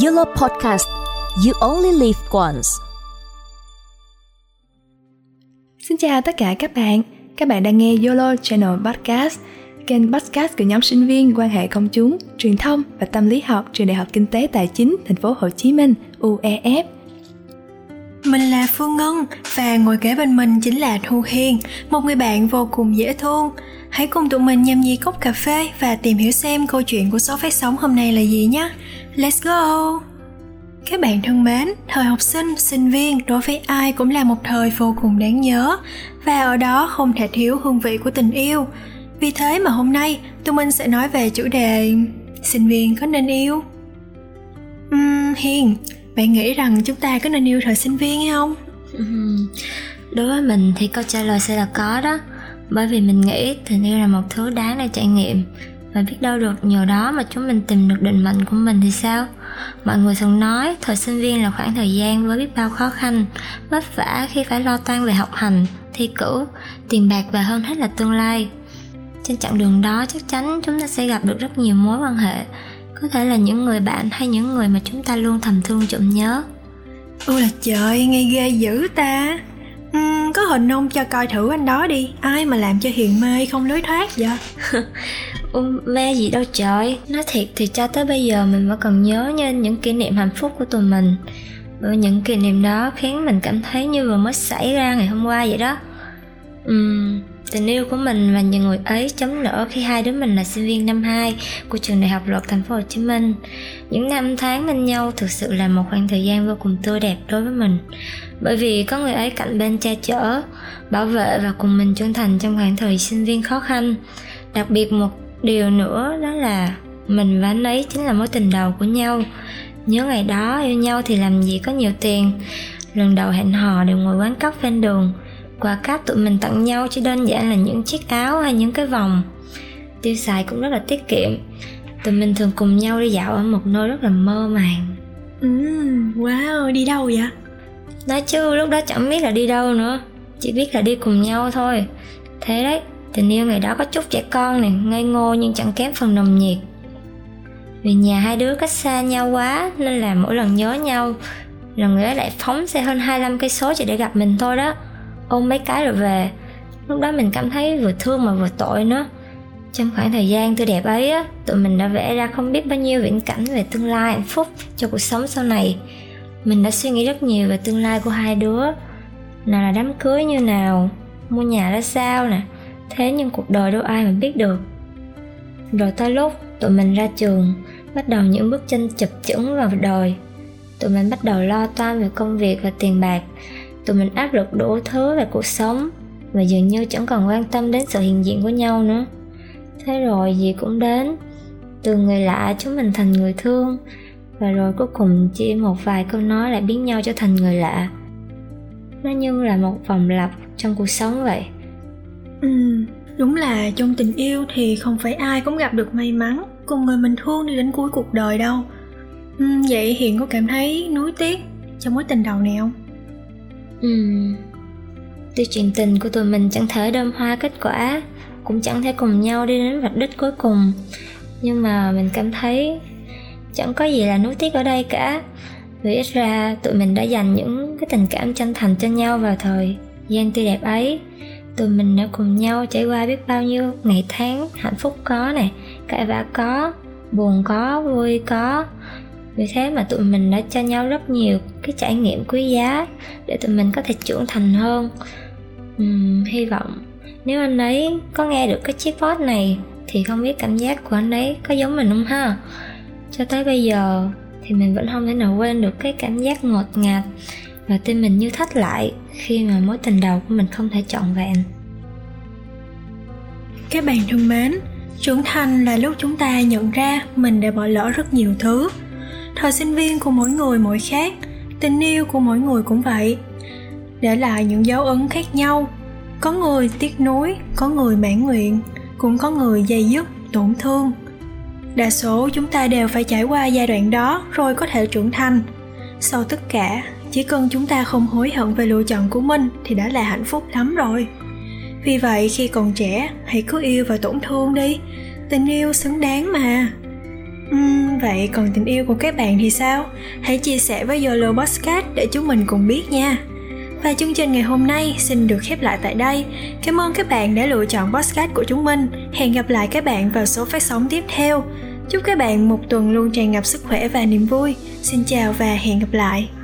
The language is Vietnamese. Yolo Podcast, you only live once. Xin chào tất cả các bạn đang nghe Yolo Channel Podcast, kênh podcast của nhóm sinh viên quan hệ công chúng, truyền thông và tâm lý học Trường Đại học Kinh tế Tài chính Thành phố Hồ Chí Minh (UEF). Mình là Phương Ngân và ngồi kế bên mình chính là Thu Hiền, một người bạn vô cùng dễ thương. Hãy cùng tụi mình nhâm nhi cốc cà phê và tìm hiểu xem câu chuyện của số phát sóng hôm nay là gì nhé. Let's go! Các bạn thân mến, thời học sinh, sinh viên đối với ai cũng là một thời vô cùng đáng nhớ và ở đó không thể thiếu hương vị của tình yêu. Vì thế mà hôm nay tụi mình sẽ nói về chủ đề sinh viên có nên yêu? Hiền, bạn nghĩ rằng chúng ta có nên yêu thời sinh viên hay không? Đối với mình thì câu trả lời sẽ là có đó. Bởi vì mình nghĩ tình yêu là một thứ đáng để trải nghiệm. Và biết đâu được nhờ đó mà chúng mình tìm được định mệnh của mình thì sao? Mọi người thường nói thời sinh viên là khoảng thời gian với biết bao khó khăn, vất vả khi phải lo toan về học hành, thi cử, tiền bạc và hơn hết là tương lai. Trên chặng đường đó chắc chắn chúng ta sẽ gặp được rất nhiều mối quan hệ, có thể là những người bạn hay những người mà chúng ta luôn thầm thương trộm nhớ. Ôi là trời, nghe ghê dữ ta. Có hình không cho coi thử anh đó đi. Ai mà làm cho Hiền mê không lối thoát vậy? Mê gì đâu trời. Nói thiệt thì cho tới bây giờ mình vẫn còn nhớ như những kỷ niệm hạnh phúc của tụi mình. Bởi những kỷ niệm đó khiến mình cảm thấy như vừa mới xảy ra ngày hôm qua vậy đó. Tình yêu của mình và những người ấy chấm nở khi hai đứa mình là sinh viên năm 2 của Trường Đại học Luật TP.HCM. Những năm tháng bên nhau thực sự là một khoảng thời gian vô cùng tươi đẹp đối với mình. Bởi vì có người ấy cạnh bên che chở, bảo vệ và cùng mình trưởng thành trong khoảng thời sinh viên khó khăn. Đặc biệt một điều nữa đó là mình và anh ấy chính là mối tình đầu của nhau. Nhớ ngày đó yêu nhau thì làm gì có nhiều tiền. Lần đầu hẹn hò đều ngồi quán cóc ven đường. Quà cáp tụi mình tặng nhau chỉ đơn giản là những chiếc áo hay những cái vòng. Tiêu xài cũng rất là tiết kiệm. Tụi mình thường cùng nhau đi dạo ở một nơi rất là mơ màng. Wow, đi đâu vậy? Nói chứ lúc đó chẳng biết là đi đâu nữa, chỉ biết là đi cùng nhau thôi. Thế đấy, tình yêu ngày đó có chút trẻ con này, ngây ngô nhưng chẳng kém phần nồng nhiệt. Vì nhà hai đứa cách xa nhau quá nên là mỗi lần nhớ nhau, lần người ấy lại phóng xe hơn 25 cây số chỉ để gặp mình thôi đó. Ôm mấy cái rồi về. Lúc đó mình cảm thấy vừa thương mà vừa tội nữa. Trong khoảng thời gian tươi đẹp ấy á, tụi mình đã vẽ ra không biết bao nhiêu viễn cảnh về tương lai hạnh phúc cho cuộc sống sau này. Mình đã suy nghĩ rất nhiều về tương lai của hai đứa. Nào là đám cưới như nào, mua nhà ra sao nè. Thế nhưng cuộc đời đâu ai mà biết được. Rồi tới lúc tụi mình ra trường, bắt đầu những bước chân chập chững vào đời. Tụi mình bắt đầu lo toan về công việc và tiền bạc. Tụi mình áp lực đủ thứ về cuộc sống và dường như chẳng còn quan tâm đến sự hiện diện của nhau nữa. Thế rồi gì cũng đến. Từ người lạ chúng mình thành người thương. Và rồi cuối cùng chỉ một vài câu nói lại biến nhau trở thành người lạ. Nó như là một vòng lặp trong cuộc sống vậy. Đúng là trong tình yêu thì không phải ai cũng gặp được may mắn cùng người mình thương đi đến cuối cuộc đời đâu. Vậy Hiền có cảm thấy nuối tiếc trong mối tình đầu này không? Tuy chuyện tình của tụi mình chẳng thể đơm hoa kết quả, cũng chẳng thể cùng nhau đi đến vạch đích cuối cùng, nhưng mà mình cảm thấy chẳng có gì là nuối tiếc ở đây cả. Vì ít ra tụi mình đã dành những cái tình cảm chân thành cho nhau vào thời gian tươi đẹp ấy. Tụi mình đã cùng nhau trải qua biết bao nhiêu ngày tháng hạnh phúc có này, cãi vã có, buồn có, vui có. Vì thế mà tụi mình đã cho nhau rất nhiều cái trải nghiệm quý giá để tụi mình có thể trưởng thành hơn. Hy vọng nếu anh ấy có nghe được cái chiếc podcast này thì không biết cảm giác của anh ấy có giống mình không ha. Cho tới bây giờ thì mình vẫn không thể nào quên được cái cảm giác ngột ngạt và tim mình như thắt lại khi mà mối tình đầu của mình không thể trọn vẹn. Các bạn thân mến, trưởng thành là lúc chúng ta nhận ra mình đã bỏ lỡ rất nhiều thứ. Thời sinh viên của mỗi người mỗi khác, tình yêu của mỗi người cũng vậy, để lại những dấu ấn khác nhau. Có người tiếc nuối, có người mãn nguyện, cũng có người day dứt, tổn thương. Đa số chúng ta đều phải trải qua giai đoạn đó rồi có thể trưởng thành. Sau tất cả, chỉ cần chúng ta không hối hận về lựa chọn của mình thì đã là hạnh phúc lắm rồi. Vì vậy khi còn trẻ, hãy cứ yêu và tổn thương đi. Tình yêu xứng đáng mà. Vậy còn tình yêu của các bạn thì sao? Hãy chia sẻ với YOLO BossCat để chúng mình cùng biết nha. Và chương trình ngày hôm nay xin được khép lại tại đây. Cảm ơn các bạn đã lựa chọn podcast của chúng mình. Hẹn gặp lại các bạn vào số phát sóng tiếp theo. Chúc các bạn một tuần luôn tràn ngập sức khỏe và niềm vui. Xin chào và hẹn gặp lại.